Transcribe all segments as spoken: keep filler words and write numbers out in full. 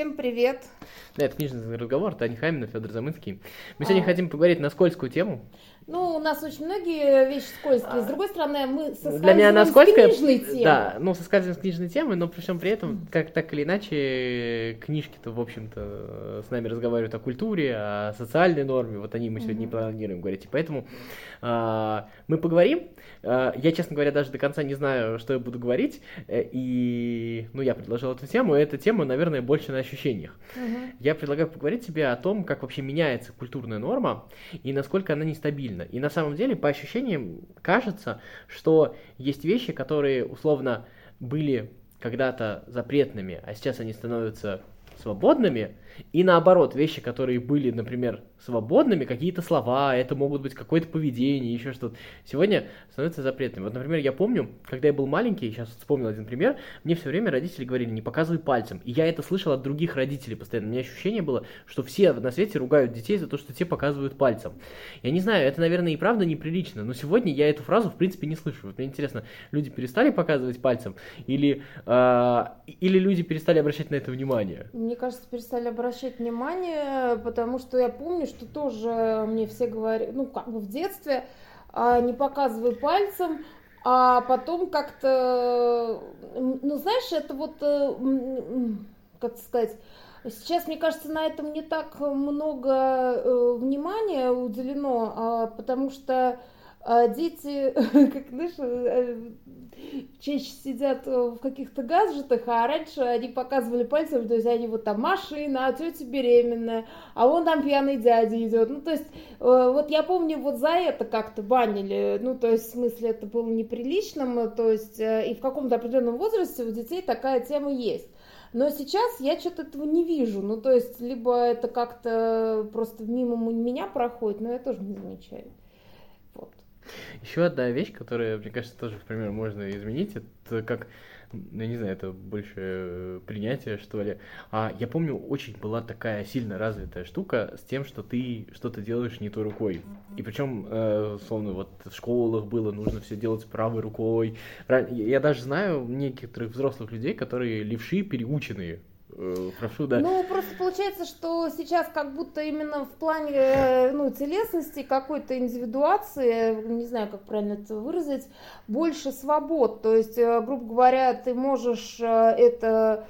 Всем привет! Да, это книжный разговор, Таня Хамина, Фёдор Замыцкий. Мы сегодня а... хотим поговорить на скользкую тему. Ну, у нас очень многие вещи скользкие. С другой стороны, мы соскальзываем с книжной темы. Да, ну, соскальзываем с книжной темы, но при всем при этом, как, так или иначе, книжки-то, в общем-то, с нами разговаривают о культуре, о социальной норме. Вот они мы сегодня mm-hmm. не планируем говорить. И поэтому а, мы поговорим. А, я, честно говоря, даже до конца не знаю, что я буду говорить. И, ну, я предложил эту тему. И эта тема, наверное, больше на ощущениях. Mm-hmm. Я предлагаю поговорить тебе о том, как вообще меняется культурная норма и насколько она нестабильна. И на самом деле, по ощущениям, кажется, что есть вещи, которые условно были когда-то запретными, а сейчас они становятся свободными, и наоборот, вещи, которые были, например, свободными, какие-то слова, это могут быть какое-то поведение, еще что-то, сегодня становятся запретными. Вот, например, я помню, когда я был маленький, сейчас вспомнил один пример, мне все время родители говорили: не показывай пальцем. И я это слышал от других родителей постоянно. У меня ощущение было, что все на свете ругают детей за то, что те показывают пальцем. Я не знаю, это, наверное, и правда неприлично, но сегодня я эту фразу, в принципе, не слышу. Вот мне интересно, люди перестали показывать пальцем или, э, или люди перестали обращать на это внимание? Мне кажется, перестали обращать внимание, потому что я помню, что тоже мне все говорили, ну, как бы в детстве, а, не показывай пальцем, а потом как-то, ну, знаешь, это вот, как сказать, сейчас, мне кажется, на этом не так много внимания уделено, потому что дети, как, знаешь, чаще сидят в каких-то гаджетах, а раньше они показывали пальцем, то есть они вот там машина, а тетя беременная, а вон там пьяный дядя идет. Ну, то есть, вот я помню, вот за это как-то банили, ну, то есть, в смысле, это было неприличным, то есть, и в каком-то определенном возрасте у детей такая тема есть. Но сейчас я что-то этого не вижу, ну, то есть, либо это как-то просто мимо меня проходит, но я тоже не замечаю. Еще одна вещь, которая, мне кажется, тоже, например, можно изменить, это как, ну, я не знаю, это больше принятие, что ли. А я помню, очень была такая сильно развитая штука с тем, что ты что-то делаешь не той рукой. И причем, э, условно, вот в школах было нужно все делать правой рукой. Я даже знаю некоторых взрослых людей, которые левши переученные. Прошу, да. Ну, просто получается, что сейчас как будто именно в плане, ну, телесности, какой-то индивидуации, не знаю, как правильно это выразить, больше свобод. То есть, грубо говоря, ты можешь это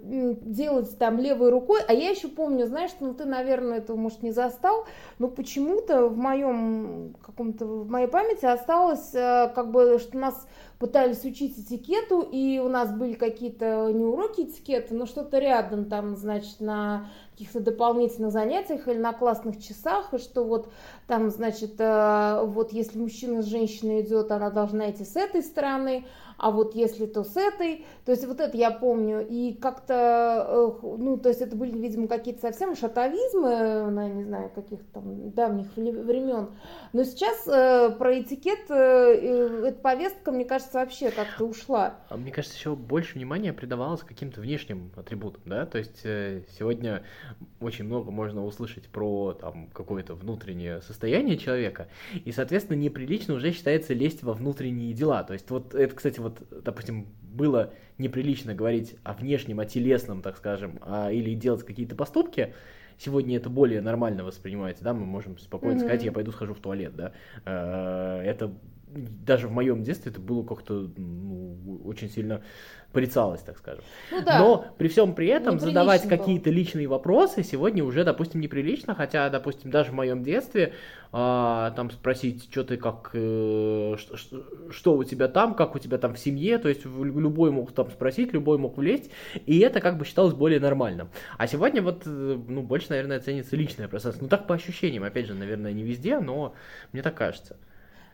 делать там левой рукой, а я еще помню, знаешь, ну ты, наверное, этого, может, не застал, но почему-то в моем каком-то, в моей памяти осталось, как бы, что нас пытались учить этикету, и у нас были какие-то не уроки этикета, но что-то рядом там, значит, на каких-то дополнительных занятиях или на классных часах, и что вот там, значит, вот если мужчина с женщиной идет, она должна идти с этой стороны, а вот если то с этой, то есть вот это я помню, и как-то, ну, то есть это были, видимо, какие-то совсем шатовизмы, ну, я не знаю, каких-то там давних времен, но сейчас э, про этикет, э, эта повестка, мне кажется, вообще как-то ушла. Мне кажется, еще больше внимания придавалось каким-то внешним атрибутам, да, то есть э, сегодня очень много можно услышать про там какое-то внутреннее состояние человека, и, соответственно, неприлично уже считается лезть во внутренние дела, то есть вот это, кстати, вот, допустим, было неприлично говорить о внешнем, о телесном, так скажем, а, или делать какие-то поступки, сегодня это более нормально воспринимается, да, мы можем спокойно mm-hmm. сказать, я пойду схожу в туалет, да, а, это даже в моем детстве это было как-то, ну, очень сильно порицалось, так скажем. Ну, да. Но при всем при этом неприлично задавать было какие-то личные вопросы сегодня уже, допустим, неприлично, хотя, допустим, даже в моем детстве а, там спросить, что ты как, э, что, что у тебя там, как у тебя там в семье, то есть любой мог там спросить, любой мог влезть, и это как бы считалось более нормальным. А сегодня вот, ну, больше, наверное, ценится личное пространство. Ну, так по ощущениям, опять же, наверное, не везде, но мне так кажется.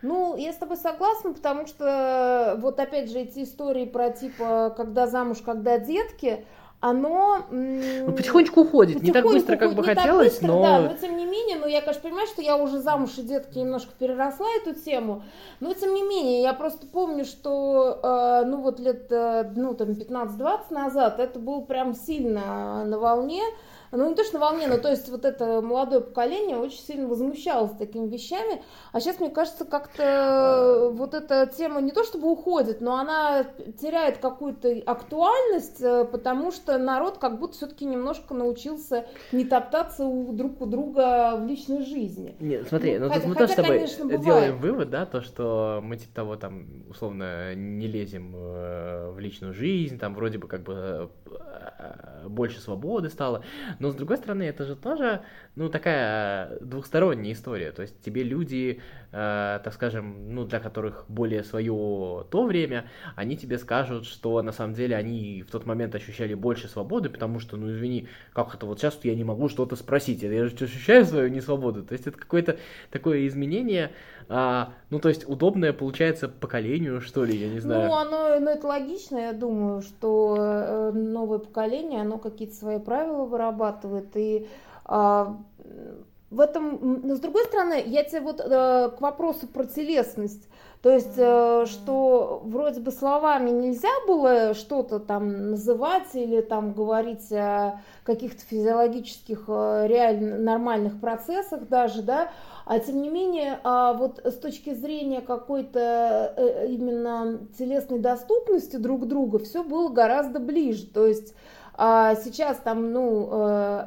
Ну, я с тобой согласна, потому что вот опять же эти истории про типа «когда замуж, когда детки», оно ну, потихонечку уходит, потихонечку не так быстро, как бы хотелось, быстро, но... Да, но тем не менее, ну, я, конечно, понимаю, что я уже замуж и детки немножко переросла эту тему, но тем не менее, я просто помню, что, ну, вот лет, ну, там, пятнадцать-двадцать назад это было прям сильно на волне, ну не то что на волне, но то есть вот это молодое поколение очень сильно возмущалось такими вещами, а сейчас, мне кажется, как-то вот эта тема не то чтобы уходит, но она теряет какую-то актуальность, потому что народ как будто все-таки немножко научился не топтаться у друг у друга в личной жизни. Нет, смотри, ну, ну хотя, мы хотя, тоже с тобой, конечно, делаем вывод, да, то, что мы типа того там условно не лезем в личную жизнь, там вроде бы как бы больше свободы стало, но с другой стороны это же тоже, ну, такая двухсторонняя история, то есть тебе люди, э, так скажем, ну, для которых более свое то время, они тебе скажут, что на самом деле они в тот момент ощущали больше свободы, потому что, ну, извини, как это вот сейчас я не могу что-то спросить, я же ощущаю свою несвободу, то есть это какое-то такое изменение, э, ну, то есть удобное, получается, поколению, что ли, я не знаю. Ну, оно, ну, это логично, я думаю, что новое поколение, оно какие-то свои правила вырабатывает, и а, в этом, но с другой стороны, я тебе вот а, к вопросу про телесность, то есть, а, что вроде бы словами нельзя было что-то там называть или там говорить о каких-то физиологических реально нормальных процессах даже, да, а тем не менее, вот с точки зрения какой-то именно телесной доступности друг друга, все было гораздо ближе. То есть сейчас там, ну,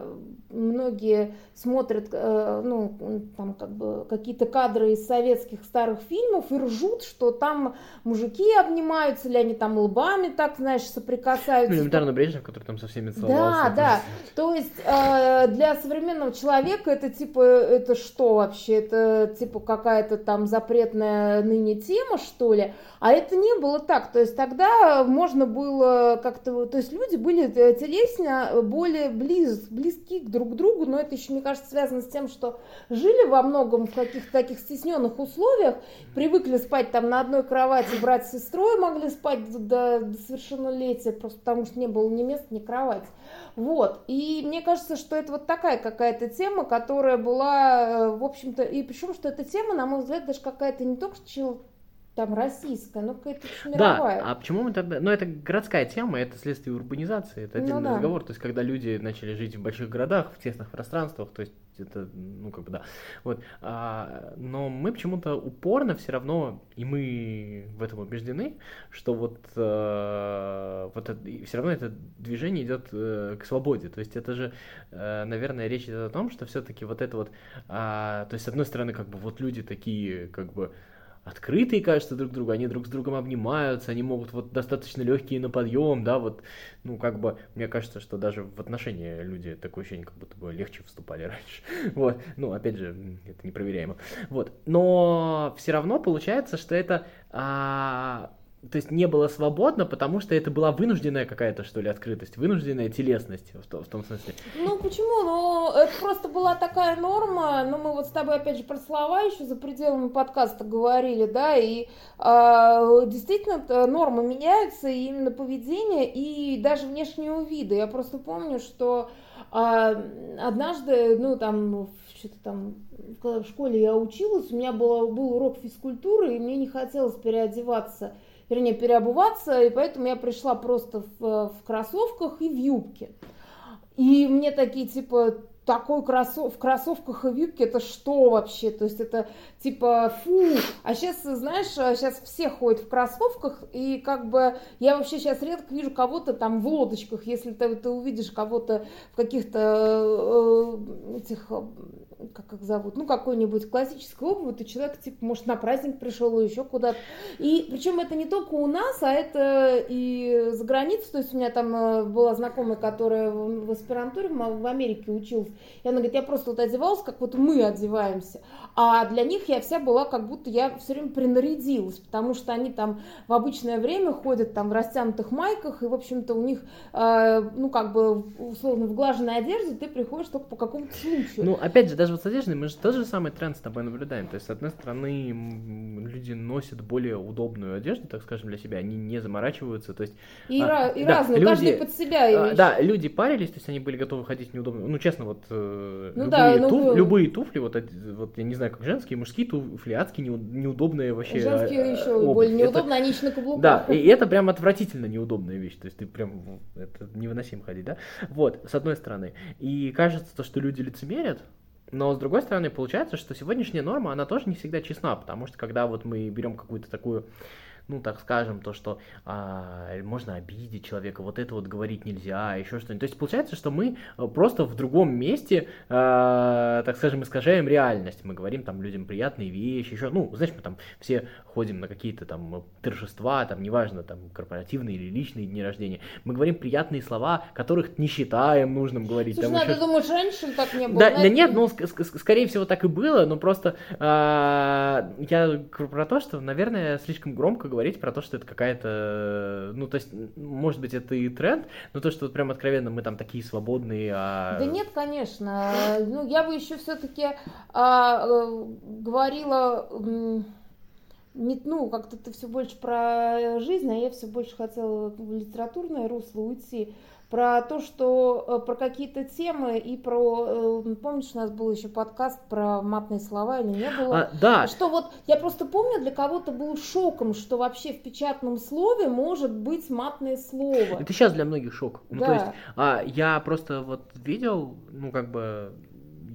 многие смотрят, ну, там, как бы, какие-то кадры из советских старых фильмов и ржут, что там мужики обнимаются, или они там лбами так, знаешь, соприкасаются. Элементарно Брежнев, который там со всеми целовался. Да, да. То есть для современного человека это типа, это что вообще? Это типа какая-то там запретная ныне тема, что ли? А это не было так. То есть тогда можно было как-то... То есть люди были телесно более близ, близки к друг другу, но это еще, мне кажется, связано с тем, что жили во многом в каких-то таких стесненных условиях, привыкли спать там на одной кровати, брат с сестрой могли спать до, до совершеннолетия, просто потому что не было ни места, ни кровати. Вот, и мне кажется, что это вот такая какая-то тема, которая была, в общем-то, и причем, что эта тема, на мой взгляд, даже какая-то не только чил... Там российская, ну какая-то мировая. Да, а почему мы тогда... Ну это городская тема, это следствие урбанизации, это отдельный ну, да. разговор. То есть когда люди начали жить в больших городах, в тесных пространствах, то есть это, ну как бы да. Вот. А, но мы почему-то упорно все равно, и мы в этом убеждены, что вот, а, вот это, все равно это движение идет а, к свободе. То есть это же, а, наверное, речь идет о том, что все-таки вот это вот... А, то есть с одной стороны как бы вот люди такие как бы... открытые, кажется, друг другу, они друг с другом обнимаются, они могут вот достаточно легкие на подъем, да, вот, ну, как бы, мне кажется, что даже в отношения люди, такое ощущение, как будто бы легче вступали раньше, вот, ну, опять же, это непроверяемо, вот, но все равно получается, что это, а, то есть не было свободно, потому что это была вынужденная какая-то, что ли, открытость, вынужденная телесность, в, то, в том смысле. Ну, почему, ну, это просто была такая норма, ну, мы вот с тобой, опять же, про слова еще за пределами подкаста говорили, да, и э, действительно нормы меняются, и именно поведение, и даже внешнего вида. Я просто помню, что э, однажды, ну, там, что-то там, когда в школе я училась, у меня было, был урок физкультуры, и мне не хотелось переодеваться, вернее, переобуваться, и поэтому я пришла просто в, в кроссовках и в юбке. И мне такие, типа, такой кроссов... в кроссовках и в юбке, это что вообще? То есть это, типа, фу. А сейчас, знаешь, сейчас все ходят в кроссовках, и как бы я вообще сейчас редко вижу кого-то там в лодочках, если ты, ты увидишь кого-то в каких-то э, этих... как их зовут, ну, какой-нибудь классической обуви, то человек, типа, может, на праздник пришел или еще куда-то. И причем это не только у нас, а это и за границей. То есть у меня там была знакомая, которая в аспирантуре в Америке училась. И она говорит, я просто вот одевалась, как вот мы одеваемся. А для них я вся была, как будто я все время принарядилась, потому что они там в обычное время ходят там в растянутых майках, и, в общем-то, у них, э, ну, как бы, условно, в глаженной одежде ты приходишь только по какому-то случаю. Ну, опять же, даже даже вот с одеждой мы же тот же самый тренд с тобой наблюдаем. То есть, с одной стороны, люди носят более удобную одежду, так скажем, для себя, они не заморачиваются. То есть, и а, ра- и да, разные, люди, каждый под себя а, имеет. Да, люди парились, то есть они были готовы ходить неудобно. Ну, честно, вот ну, любые, да, ну, туф, ну, любые туфли, вот, вот я не знаю, как женские, мужские туфли, адские, неудобные вообще. Женские а, еще обувь. Более неудобно, это, они еще на каблуках. Да, и это прям отвратительно неудобная вещь. То есть ты прям это невыносимо ходить, да? Вот, с одной стороны. И кажется, то, что люди лицемерят. Но, с другой стороны, получается, что сегодняшняя норма, она тоже не всегда честна, потому что, когда вот мы берем какую-то такую, ну, так скажем, то, что а, можно обидеть человека, вот это вот говорить нельзя, еще что-нибудь. То есть, получается, что мы просто в другом месте, а, так скажем, искажаем реальность. Мы говорим там людям приятные вещи, еще, ну, знаешь, мы там все ходим на какие-то там торжества, там, неважно, там, корпоративные или личные дни рождения. Мы говорим приятные слова, которых не считаем нужным говорить. Слушай, там, ты еще... думаешь, раньше так не было? Да, да нет, ну, ск- ск- скорее всего, так и было, но просто а, я про то, что, наверное, слишком громко говорить про то, что это какая-то, ну, то есть, может быть, это и тренд, но то, что вот прям откровенно мы там такие свободные. А... Да нет, конечно. Ну, я бы еще все-таки а, говорила, ну, как-то ты все больше про жизнь, а я все больше хотела в литературное русло уйти, про то, что, про какие-то темы и про, помнишь, у нас был еще подкаст про матные слова или не было? А, да. Что вот, я просто помню, для кого-то был шоком, что вообще в печатном слове может быть матное слово. Это сейчас для многих шок. Да. Ну, то есть, а, я просто вот видел, ну, как бы...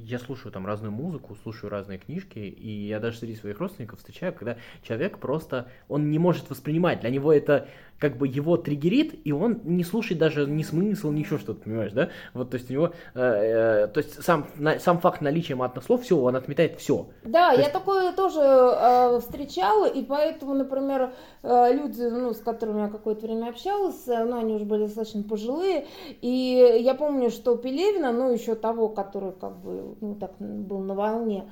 Я слушаю там разную музыку, слушаю разные книжки, и я даже среди своих родственников встречаю, когда человек просто, он не может воспринимать, для него это как бы его триггерит, и он не слушает даже ни смысл, ни еще что-то, понимаешь, да? Вот, то есть у него, э, э, то есть сам, на, сам факт наличия матных слов, все, он отметает все. Да, то я есть... такое тоже э, встречала, и поэтому, например, э, люди, ну, с которыми я какое-то время общалась, ну, они уже были достаточно пожилые, и я помню, что Пелевина, ну, еще того, который как бы... ну, так, был на волне,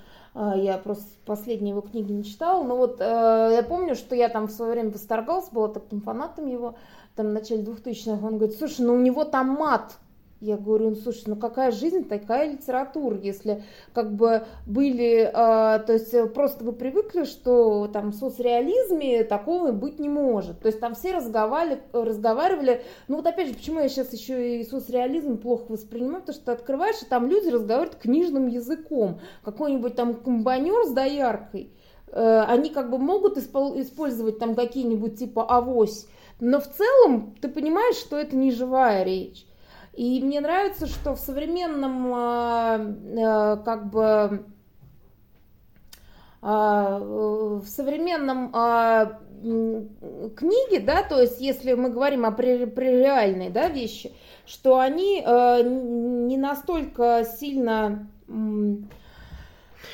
я просто последние его книги не читала, но вот э, я помню, что я там в свое время восторгалась, была таким фанатом его, там, в начале двухтысячных, он говорит, слушай, ну у него там мат. Я говорю, ну, слушай, ну какая жизнь, такая литература, если как бы были, э, то есть просто вы привыкли, что там в соцреализме такого быть не может. То есть там все разговаривали, разговаривали. Ну вот опять же, почему я сейчас еще и соцреализм плохо воспринимаю, потому что ты открываешь, и там люди разговаривают книжным языком, какой-нибудь там комбайнер с дояркой, э, они как бы могут испол- использовать там какие-нибудь типа авось, но в целом ты понимаешь, что это не живая речь. И мне нравится, что в современном э, как бы э, в современном э, книге, да, то есть если мы говорим о пререальной, да, вещи, что они э, не настолько сильно э,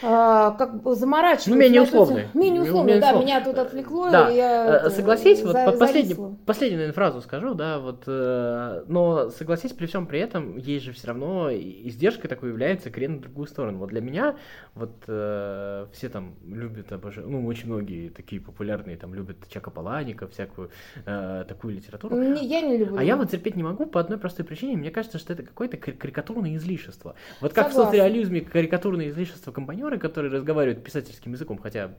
как бы заморачиваются. Ну, менее условные. Менее условные, да, условные. Меня тут отвлекло. Да. И я, согласись, это, вот за, последний, последнюю, наверное, фразу скажу, да, вот, э, но согласись, при всем при этом, есть же все равно издержкой такой является крен в другую сторону. Вот для меня, вот э, все там любят, обожают, ну, очень многие такие популярные, там, любят Чака Паланика, всякую э, такую литературу. Не, я не люблю. А я вот терпеть не могу по одной простой причине, мне кажется, что это какое-то карикатурное излишество. Вот как согласна. В соцреализме карикатурное излишество компаньонов, которые разговаривают писательским языком, хотя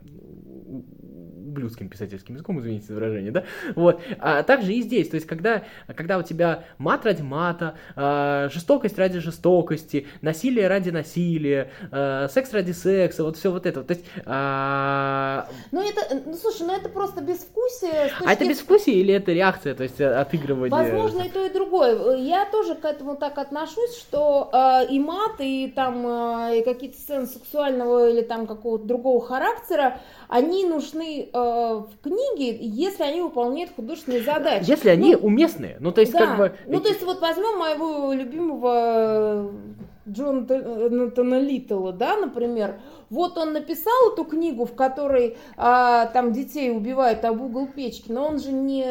ублюдским писательским языком, извините за выражение, да, вот, а также и здесь, то есть, когда, когда у тебя мат ради мата, э, жестокость ради жестокости, насилие ради насилия, э, секс ради секса, вот все вот это, то есть... Э... Ну, это, ну, слушай, ну это просто безвкусие... Точки... А это безвкусие или это реакция, то есть, отыгрывание? Возможно, и то, и другое. Я тоже к этому так отношусь, что э, и мат, и там, э, и какие-то сцены сексуальные, или там какого-то другого характера, они нужны э, в книге, если они выполняют художественные задачи. Если ну, они уместные. Ну, то есть, да. как бы... Ну, то есть, вот возьмем моего любимого Джонатана Литтелла, да, например, Вот он написал эту книгу, в которой а, там детей убивают об угол печки, но он же не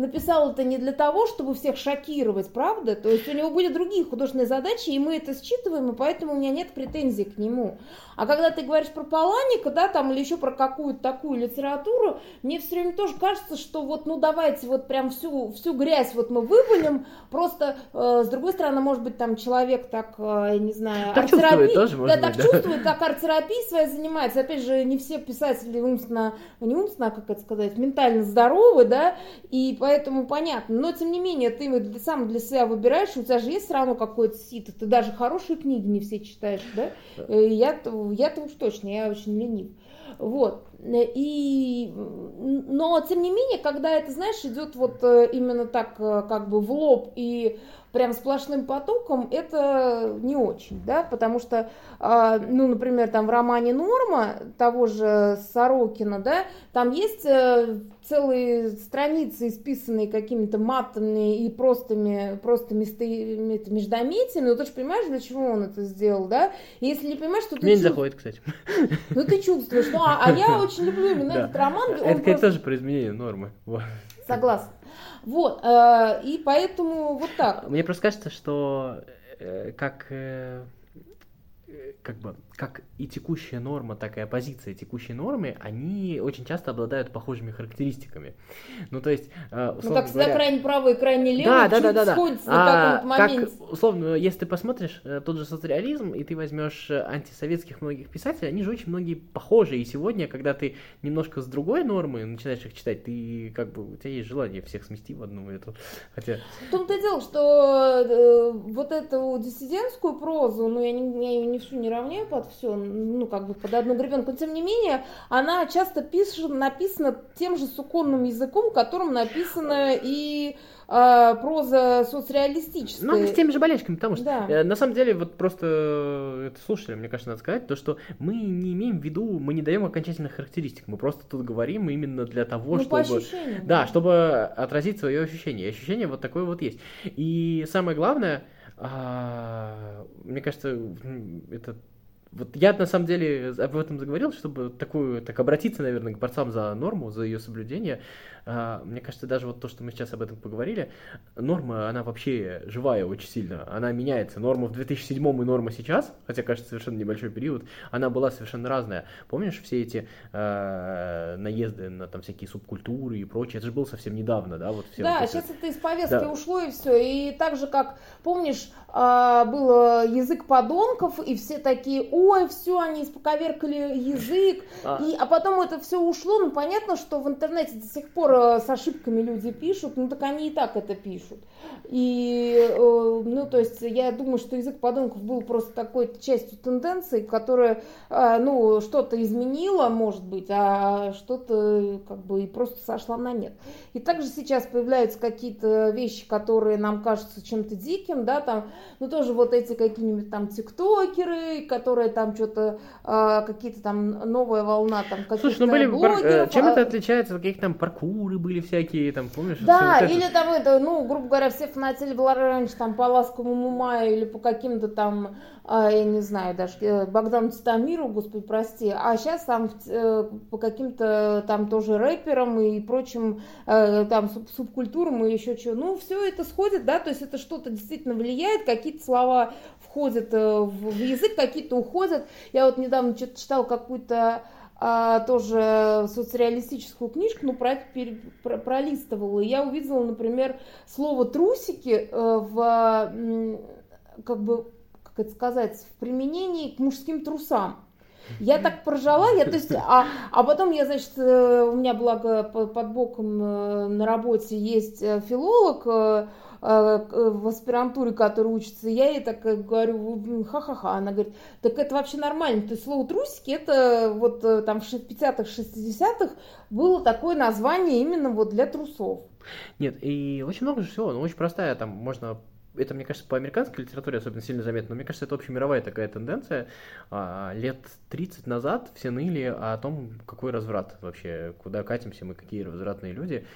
написал это не для того, чтобы всех шокировать, правда? То есть у него были другие художественные задачи, и мы это считываем, и поэтому у меня нет претензий к нему. А когда ты говоришь про Паланика, да, там или еще про какую-то такую литературу, мне все время тоже кажется, что вот, ну давайте вот прям всю, всю грязь вот мы вывалим, просто э, с другой стороны, может быть, там человек так, э, не знаю, так арт-терапии, тоже, да, быть, так да. чувствует, так арт-терапии своей занимается. Опять же, не все писатели умственно, не умственно, как это сказать, ментально здоровы, да, и поэтому понятно. Но, тем не менее, ты сам для себя выбираешь, у тебя же есть все равно какое-то сито, ты даже хорошие книги не все читаешь, да? Я-то, я-то уж точно, я очень ленив. Вот. И... Но, тем не менее, когда это, знаешь, идет вот именно так, как бы в лоб и прям сплошным потоком, это не очень, да, потому что, ну, например, там в романе «Норма» того же Сорокина, да, там есть целые страницы, исписанные какими-то матами и простыми, просто междометиями, но ты же понимаешь, для чего он это сделал, да, если не понимаешь, что ты... Мне чув... не заходит, кстати. Ну, ты чувствуешь, ну, а, а я очень люблю именно да. этот роман. Это, конечно, просто... тоже про изменение нормы. Вот. Согласна. Вот, э, и поэтому вот так. Мне просто кажется, что э, как, э, как, бы, как и текущая норма, так и оппозиция текущей нормы, они очень часто обладают похожими характеристиками. Ну, то есть, э, условно Ну, как всегда, говоря... крайне правый и крайне левый да, чуть да, да, да, сходятся да. на каком-то а, моменте. Как, условно, если ты посмотришь э, тот же соцреализм, и ты возьмешь антисоветских многих писателей, они же очень многие похожи. И сегодня, когда ты немножко с другой нормы начинаешь их читать, ты как бы у тебя есть желание всех смести в одну эту. Хотя... В том-то и дело, что э, вот эту диссидентскую прозу, ну, я, не, я ее не всю не равняю под все, ну, как бы под одну гребенку, тем не менее, она часто пишет, написана тем же суконным языком, которым написана и э, проза соцреалистическая. Ну, с теми же болячками, потому что, да. э, на самом деле, вот просто это слушателям, мне кажется, надо сказать, то, что мы не имеем в виду, мы не даем окончательных характеристик, мы просто тут говорим именно для того, ну, чтобы... Ощущениям, да, да, чтобы отразить свое ощущение. Ощущение вот такое вот есть. И самое главное, э, мне кажется, это... Вот я, на самом деле, об этом заговорил, чтобы такую, так обратиться, наверное, к борцам за норму, за ее соблюдение. Мне кажется, даже вот то, что мы сейчас об этом поговорили, норма, она вообще живая очень сильно, она меняется. Норма в две тысячи седьмом и норма сейчас, хотя, кажется, совершенно небольшой период, она была совершенно разная. Помнишь все эти э, наезды на там всякие субкультуры и прочее? Это же было совсем недавно, да? Вот все да, вот сейчас это из повестки да. ушло и все. И так же, как, помнишь, э, был язык подонков, и все такие... ой, все, они испоковеркали язык, а. И, а потом это все ушло, ну, понятно, что в интернете до сих пор э, с ошибками люди пишут, ну, так они и так это пишут, и, э, ну, то есть, я думаю, что язык подонков был просто такой частью тенденции, которая, э, ну, что-то изменила, может быть, а что-то, как бы, и просто сошла на нет. И также сейчас появляются какие-то вещи, которые нам кажутся чем-то диким, да, там, ну, тоже вот эти какие-нибудь там тиктокеры, которые там что-то, э, какие-то там новая волна, там какие-то Слушай, ну были блогеров. Пар... Чем а... это отличается? Какие-то там паркуры были всякие, там, помнишь? Да, вот или это... там это, ну, грубо говоря, все фанатели было раньше там по Ласковому Маю или по каким-то там, э, я не знаю, даже Богдану Титомиру, господи, прости, а сейчас там э, по каким-то там тоже рэперам и прочим э, там суб- субкультурам и еще что. Ну, все это сходит, да, то есть это что-то действительно влияет, какие-то слова входят э, в, в язык, какие-то уходят. Ходят. Я вот недавно что-то читала какую-то а, тоже соцреалистическую книжку, ну, про, пере, про, пролистывала, и я увидела, например, слово «трусики» в, как бы, как это сказать, в применении к мужским трусам. Я так поржала, я, то есть, а, а потом я, значит, у меня, благо, под боком на работе есть филолог, в аспирантуре, которая учится, я ей так говорю, ха-ха-ха, она говорит, так это вообще нормально, то есть слово «трусики» это вот там в пятидесятых, шестидесятых было такое название именно вот для трусов. Нет, и очень много же всего, но очень простая, там можно это, мне кажется, по американской литературе особенно сильно заметно, но мне кажется, это общемировая такая тенденция. Лет тридцать назад все ныли о том, какой разврат вообще, куда катимся мы, какие развратные люди.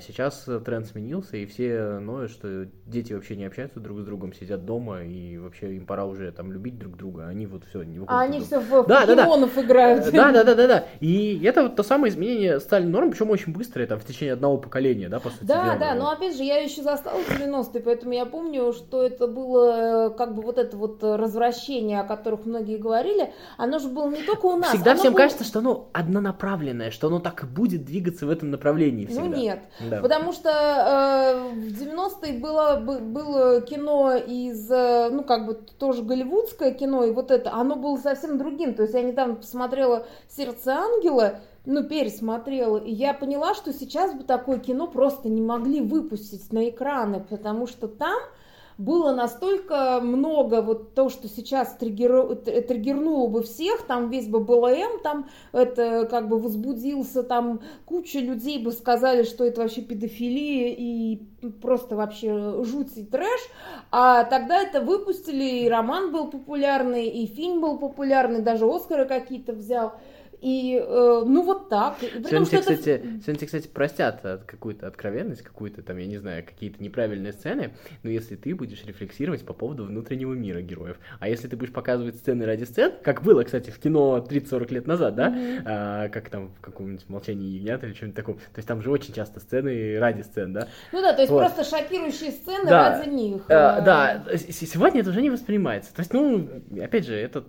Сейчас тренд сменился, и все ноют, что дети вообще не общаются друг с другом, сидят дома, и вообще им пора уже там любить друг друга, они вот все не выходят. А они все в да, покемонов да, да. играют. Да-да-да-да. И это вот то самое изменение стали нормой, причем очень быстрое, там, в течение одного поколения, да, по сути. Да, да, но опять же, я еще застала девяностые, поэтому я помню, что это было как бы вот это вот развращение, о которых многие говорили, оно же было не только у нас. Всегда всем было... кажется, что оно однонаправленное, что оно так и будет двигаться в этом направлении всегда. Ну нет, да. Потому что э, в девяностые было, было кино из, ну как бы тоже голливудское кино, и вот это, оно было совсем другим, то есть я недавно посмотрела «Сердце ангела», ну, пересмотрела, и я поняла, что сейчас бы такое кино просто не могли выпустить на экраны, потому что там было настолько много вот то, что сейчас триггер... триггернуло бы всех, там весь бы БЛМ, там это как бы возбудился, там куча людей бы сказали, что это вообще педофилия и просто вообще жуть и трэш, а тогда это выпустили, и роман был популярный, и фильм был популярный, даже Оскары какие-то взял. И, э, ну, вот так. Сегодня тебе, это... кстати, кстати, простят от какую-то откровенность, какую-то там, я не знаю, какие-то неправильные сцены, но если ты будешь рефлексировать по поводу внутреннего мира героев. А если ты будешь показывать сцены ради сцен, как было, кстати, в кино тридцать-сорок лет назад, да, mm-hmm. а, как там в каком-нибудь «Молчании ягнят» или чем-то таком, то есть там же очень часто сцены ради сцен, да? Ну да, то есть вот. Просто шокирующие сцены да. ради них. А, да, сегодня это уже не воспринимается. То есть, ну, опять же, это...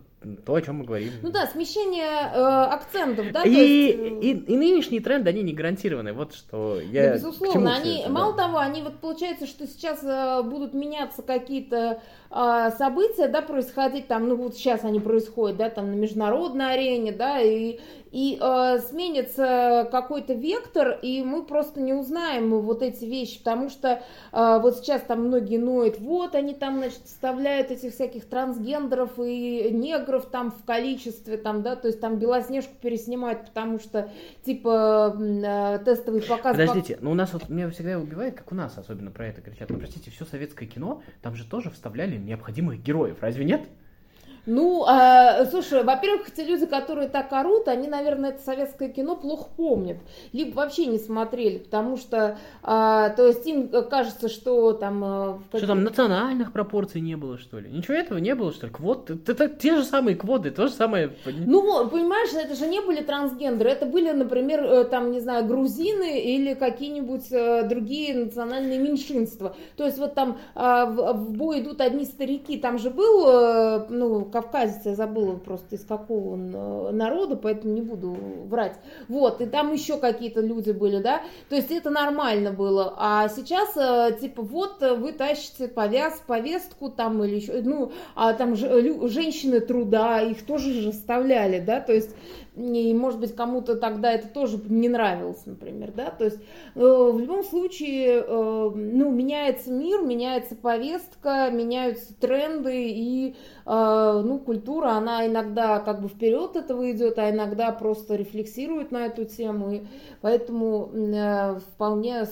то, о чем мы говорим. Ну да, смещение э, акцентов, да? И, есть... и, и нынешние тренды, они не гарантированы, вот что я... Да, безусловно, они, это, мало да. того, они вот получается, что сейчас э, будут меняться какие-то э, события, да, происходить там, ну вот сейчас они происходят, да, там на международной арене, да, и... И э, сменится какой-то вектор, и мы просто не узнаем вот эти вещи, потому что э, вот сейчас там многие ноют, вот они там, значит, вставляют этих всяких трансгендеров и негров там в количестве, там, да, то есть там Белоснежку переснимают, потому что, типа, э, тестовый показ... Подождите, но у нас вот, меня всегда убивает, как у нас особенно про это кричат, ну, простите, все советское кино, там же тоже вставляли необходимых героев, разве нет? Ну, э, слушай, во-первых, те люди, которые так орут, они, наверное, это советское кино плохо помнят, либо вообще не смотрели, потому что, э, то есть им кажется, что там... Э, какие... Что там национальных пропорций не было, что ли? Ничего этого не было, что ли? Квот, это, это те же самые квоты, то же самое... Ну, понимаешь, это же не были трансгендеры, это были, например, э, там, не знаю, грузины или какие-нибудь э, другие национальные меньшинства. То есть вот там э, в, в бой идут одни старики, там же был, э, ну... кавказец, я забыла просто из какого он народа, поэтому не буду врать. Вот, и там еще какие-то люди были, да, то есть это нормально было, а сейчас, типа, вот вы тащите повяз, повестку там или еще, ну, а там же, женщины труда, их тоже же вставляли, да, то есть, и, может быть, кому-то тогда это тоже не нравилось, например, да, то есть, э, в любом случае, э, ну, меняется мир, меняется повестка, меняются тренды, и, э, ну, культура, она иногда как бы вперед этого идет, а иногда просто рефлексирует на эту тему, и поэтому э, вполне,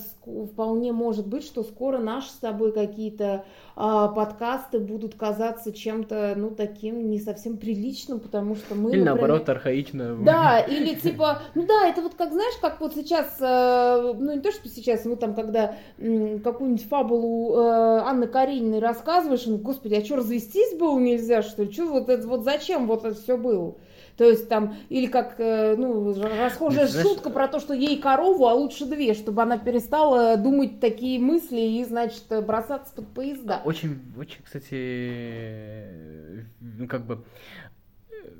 вполне может быть, что скоро наши с тобой какие-то э, подкасты будут казаться чем-то, ну, таким не совсем приличным, потому что мы... Или, например, наоборот, архаично. Да, или типа, ну да, это вот как, знаешь, как вот сейчас, ну не то, что сейчас, ну там, когда какую-нибудь фабулу Анны Карениной рассказываешь, ну, господи, а что, развестись было нельзя, что ли, что вот это, вот зачем вот это все было? То есть там, или как, ну, расхожая Знаешь, шутка про то, что ей корову, а лучше две, чтобы она перестала думать такие мысли и, значит, бросаться под поезда. Очень, очень, кстати, ну как бы...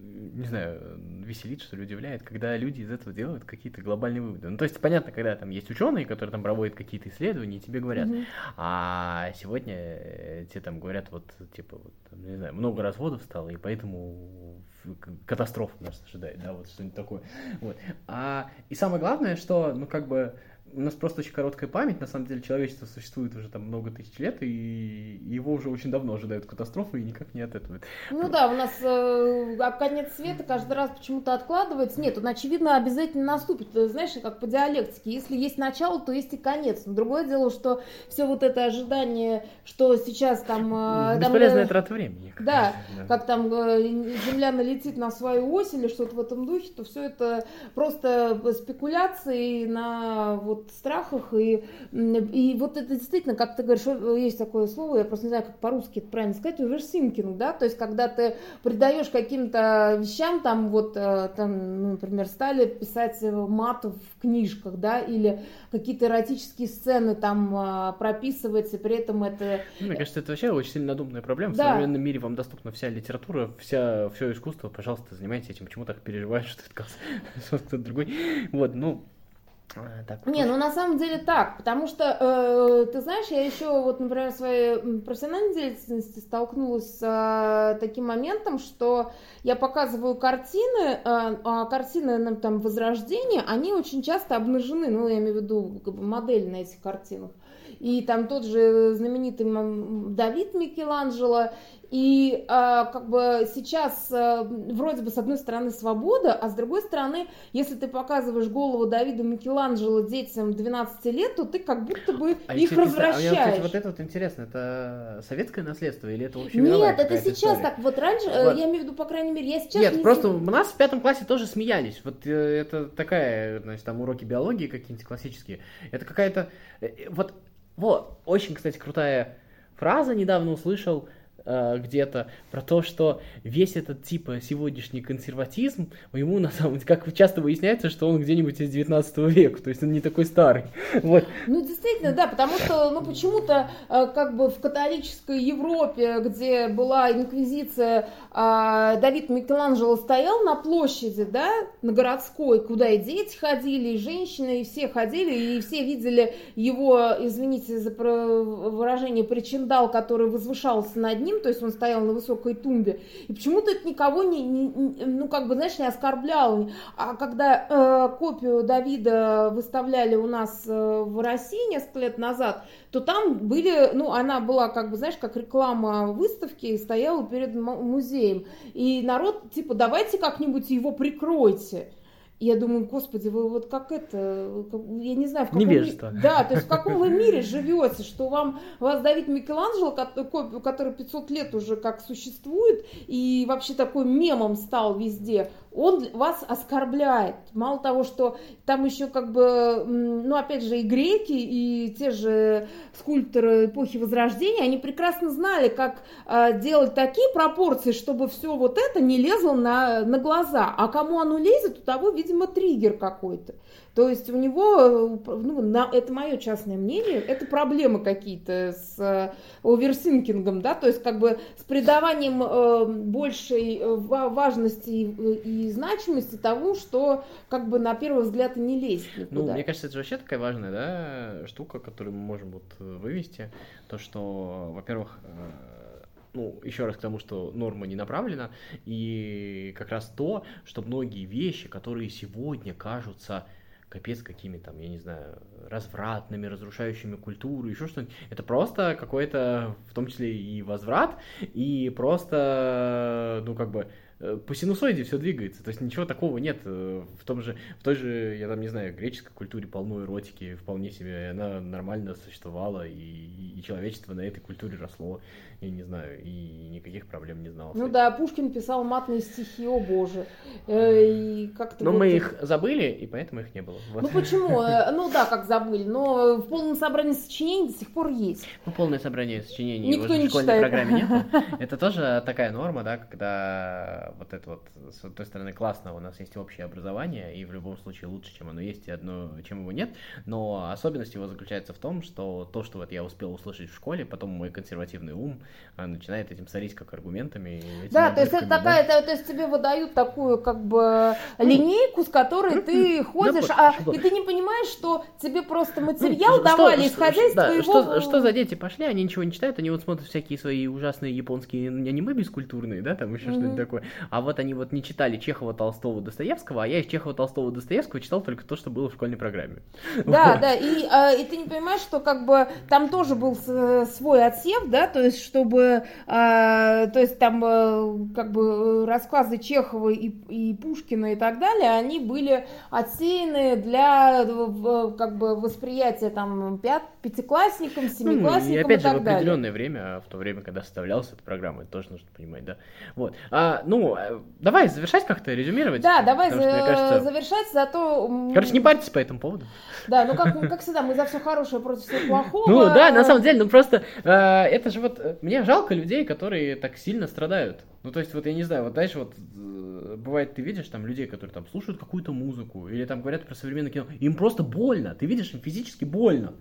не знаю, веселит, что ли, удивляет, когда люди из этого делают какие-то глобальные выводы. Ну, то есть, понятно, когда там есть ученые, которые там проводят какие-то исследования, и тебе говорят, mm-hmm. а сегодня тебе там говорят, вот, типа, вот, там, не знаю, много разводов стало, и поэтому катастрофа нас ожидает, да, вот что-нибудь такое. Вот. А, и самое главное, что, ну, как бы, у нас просто очень короткая память, на самом деле человечество существует уже там много тысяч лет, и его уже очень давно ожидают катастрофы, и никак не от этого. Ну да, у нас э, конец света каждый раз почему-то откладывается. Нет, он, очевидно, обязательно наступит. Знаешь, как по диалектике, если есть начало, то есть и конец. Но другое дело, что все вот это ожидание, что сейчас там... Э, Бесполезная трата времени. Как да, да, как там э, Земля налетит на свою ось или что-то в этом духе, то все это просто спекуляции на... вот страхах, и, и вот это действительно, как ты говоришь, есть такое слово, я просто не знаю, как по-русски это правильно сказать, оверсинкинг, да, то есть когда ты придаешь каким-то вещам, там вот, там, например, стали писать мат в книжках, да, или какие-то эротические сцены там прописывать, и при этом это... Ну, мне кажется, это вообще очень сильно надуманная проблема, да. В современном мире вам доступна вся литература, вся, все искусство, пожалуйста, занимайтесь этим, почему так переживаешь, что это кто-то другой, вот, ну... Так. Не, ну на самом деле так, потому что, э, ты знаешь, я еще, вот, например, в своей профессиональной деятельности столкнулась с э, таким моментом, что я показываю картины, э, а картины там, Возрождения, они очень часто обнажены, ну я имею в виду модели на этих картинах, и там тот же знаменитый Давид Микеланджело. И э, как бы сейчас э, вроде бы с одной стороны свобода, а с другой стороны, если ты показываешь голову Давида Микеланджело детям двенадцати лет, то ты как будто бы а их развращаешь. А, а, кстати, вот это вот интересно, это советское наследство или это вообще мировая? Нет, это сейчас история? Так, вот раньше, вот. Я имею в виду, по крайней мере, я сейчас... Нет, не просто у нас в пятом классе тоже смеялись, вот э, это такая, значит, там уроки биологии какие-нибудь классические, это какая-то, э, вот, вот, очень, кстати, крутая фраза, недавно услышал, где-то про то, что весь этот типа сегодняшний консерватизм, ему на самом деле, как часто выясняется, что он где-нибудь из девятнадцатого века, то есть он не такой старый. Вот. Ну, действительно, да, потому что, ну, почему-то, как бы в католической Европе, где была инквизиция, Давид Микеланджело стоял на площади, да, на городской, куда и дети ходили, и женщины, и все ходили, и все видели его, извините за выражение, причиндал, который возвышался над ним, то есть он стоял на высокой тумбе, и почему-то это никого не, не, ну, как бы, знаешь, не оскорбляло. А когда э, копию Давида выставляли у нас э, в России несколько лет назад, то там были, ну, она была, как бы, знаешь, как реклама выставки, и стояла перед музеем, и народ, типа, давайте как-нибудь его прикройте. Я думаю, господи, вы вот как это, как, я не знаю, в каком мире, да, то есть в каком вы мире живете, что вам, вас Давид Микеланджело, который, который пятьсот лет уже как существует и вообще такой мемом стал везде, он вас оскорбляет. Мало того, что там еще как бы, ну опять же, и греки, и те же скульпторы эпохи Возрождения, они прекрасно знали, как э, делать такие пропорции, чтобы все вот это не лезло на, на глаза. А кому оно лезет, у того, видимо, триггер какой-то. То есть у него, ну, на, это мое частное мнение, это проблемы какие-то с э, оверсинкингом, да, то есть как бы с придаванием э, большей э, важности и, и значимости того, что как бы на первый взгляд и не лезет никуда. Ну, мне кажется, это же вообще такая важная, да, штука, которую мы можем вот вывести, то, что, во-первых, ну, еще раз к тому, что норма не направлена, и как раз то, что многие вещи, которые сегодня кажутся капец какими там, я не знаю, развратными, разрушающими культуру, еще что-нибудь. Это просто какой-то, в том числе и возврат, и просто, ну, как бы, по синусоиде все двигается. То есть ничего такого нет. В том же, в той же, я там не знаю, греческой культуре полно эротики, вполне себе, и она нормально существовала, и, и человечество на этой культуре росло, я не знаю, и никаких проблем не знал. Ну да, Пушкин писал матные стихи, о боже. И как-то Но вот... мы их забыли, и поэтому их не было. Вот. Ну почему? Ну да, как забыли, но в полном собрании сочинений до сих пор есть. Ну полное собрание сочинений никто не в школьной читает. Программе нет. Это тоже такая норма, да, когда вот это вот, с той стороны, классно, у нас есть общее образование, и в любом случае лучше, чем оно есть, и одно, чем его нет. Но особенность его заключается в том, что то, что вот я успел услышать в школе, потом мой консервативный ум начинает этим сорить как аргументами. Да, то есть это такая, да? То есть тебе выдают такую как бы линейку, с которой ты ходишь, а и ты не понимаешь, что тебе просто материал давали, исходя из твоего... Что за дети пошли, они ничего не читают, они вот смотрят всякие свои ужасные японские аниме бескультурные, да, там еще что-нибудь такое. а вот они вот не читали Чехова, Толстого, Достоевского, а я из Чехова, Толстого, Достоевского читал только то, что было в школьной программе. Да, вот. Да, и, а, и ты не понимаешь, что как бы там тоже был свой отсев, да, то есть чтобы, а, то есть там как бы рассказы Чехова и, и Пушкина и так далее, они были отсеяны для как бы восприятия там пят, пятиклассникам, семиклассникам, ну, и, опять и же, так в определенное далее. время, в то время, когда составлялась эта программа, это тоже нужно понимать, да. Вот. А, ну, давай завершать как-то, резюмировать. Да, давай потому, за... что, кажется... завершать, зато... Короче, не парьтесь по этому поводу. Да, ну как, как всегда, мы за все хорошее против всего плохого. Ну да, на самом деле, ну просто, э, это же вот, мне жалко людей, которые так сильно страдают. Ну то есть вот я не знаю, вот дальше вот бывает, ты видишь там людей, которые там слушают какую-то музыку или там говорят про современное кино, им просто больно, ты видишь, им физически больно.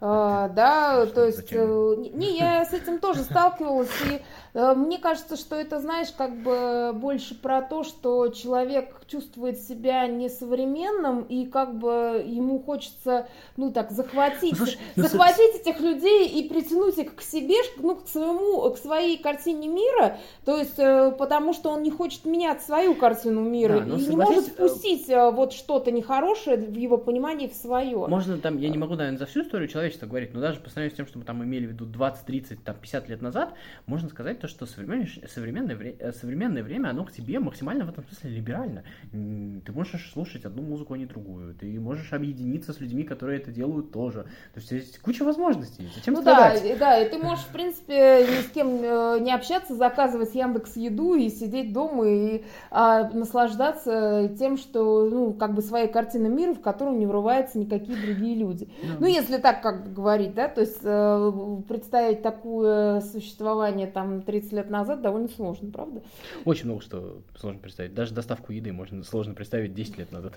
А, да, что, то есть, зачем? Не, я с этим тоже сталкивалась, и э, мне кажется, что это, знаешь, как бы больше про то, что человек чувствует себя несовременным, и как бы ему хочется, ну так, захватить, ну, слушай, захватить ну, этих людей и притянуть их к себе, ну, к своему, к своей картине мира, то есть, э, потому что он не хочет менять свою картину мира, да, ну, и не может впустить э, вот что-то нехорошее в его понимании в свое. Можно там, я не могу, наверное, за всю историю человека говорить, но даже по сравнению с тем, что мы там имели в виду двадцать, тридцать, там, пятьдесят лет назад, можно сказать то, что современное, современное, вре- современное время, оно к тебе максимально в этом смысле либерально. Ты можешь слушать одну музыку, а не другую. Ты можешь объединиться с людьми, которые это делают тоже. То есть есть куча возможностей. Зачем ну страдать? Да, да, и ты можешь, в принципе, ни с кем не общаться, заказывать Яндекс.Еду и сидеть дома и а, наслаждаться тем, что, ну, как бы своей картиной мира, в которую не врываются никакие другие люди. Да. Ну, если так, как бы говорить, да, то есть э, представить такое существование там тридцать лет назад довольно сложно, правда? Очень много что сложно представить, даже доставку еды можно сложно представить десять лет назад.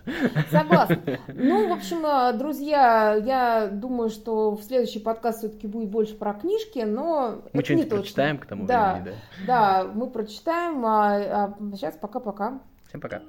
Согласна. Ну, в общем, друзья, я думаю, что в следующий подкаст все-таки будет больше про книжки, но мы что-нибудь прочитаем к тому времени, да? Да, мы прочитаем, а сейчас пока-пока. Всем пока.